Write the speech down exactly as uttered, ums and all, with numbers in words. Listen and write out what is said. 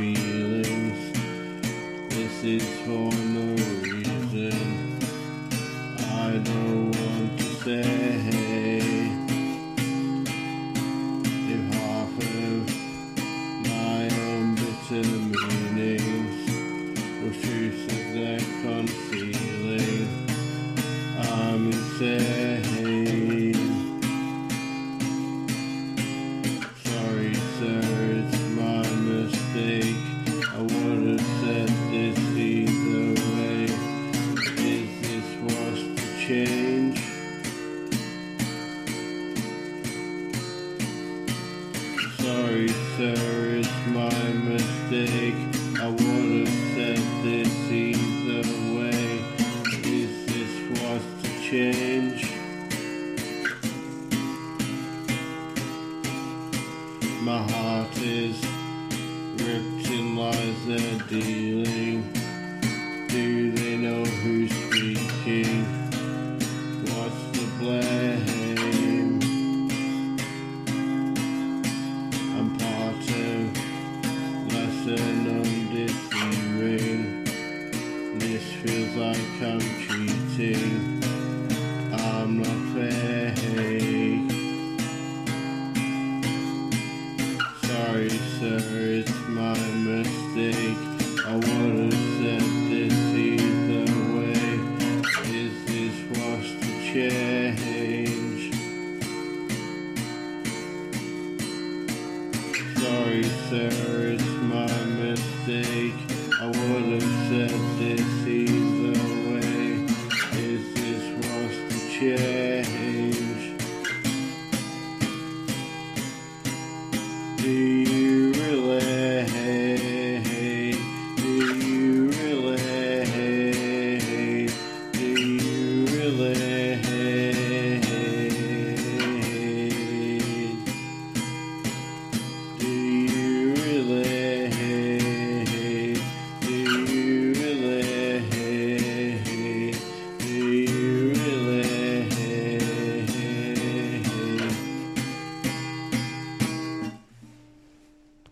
feelings. This is for no reason I don't want to say. If half of my own bitter meanings were truths that they're concealing, I'm insane. Change. Sorry, sir, it's my mistake. I would have said this either way. Is this what's to change? My heart is ripped in lies they're dealing. Do they know who's speaking? Blame. I'm part of lesson undeceiving. This feels like I'm cheating. I'm not fake. Sorry, sir, it's my mistake. I would have said this either way. Is this what's to change? Sorry, sir, it's my mistake. I would have said this either way. Is this what's to change?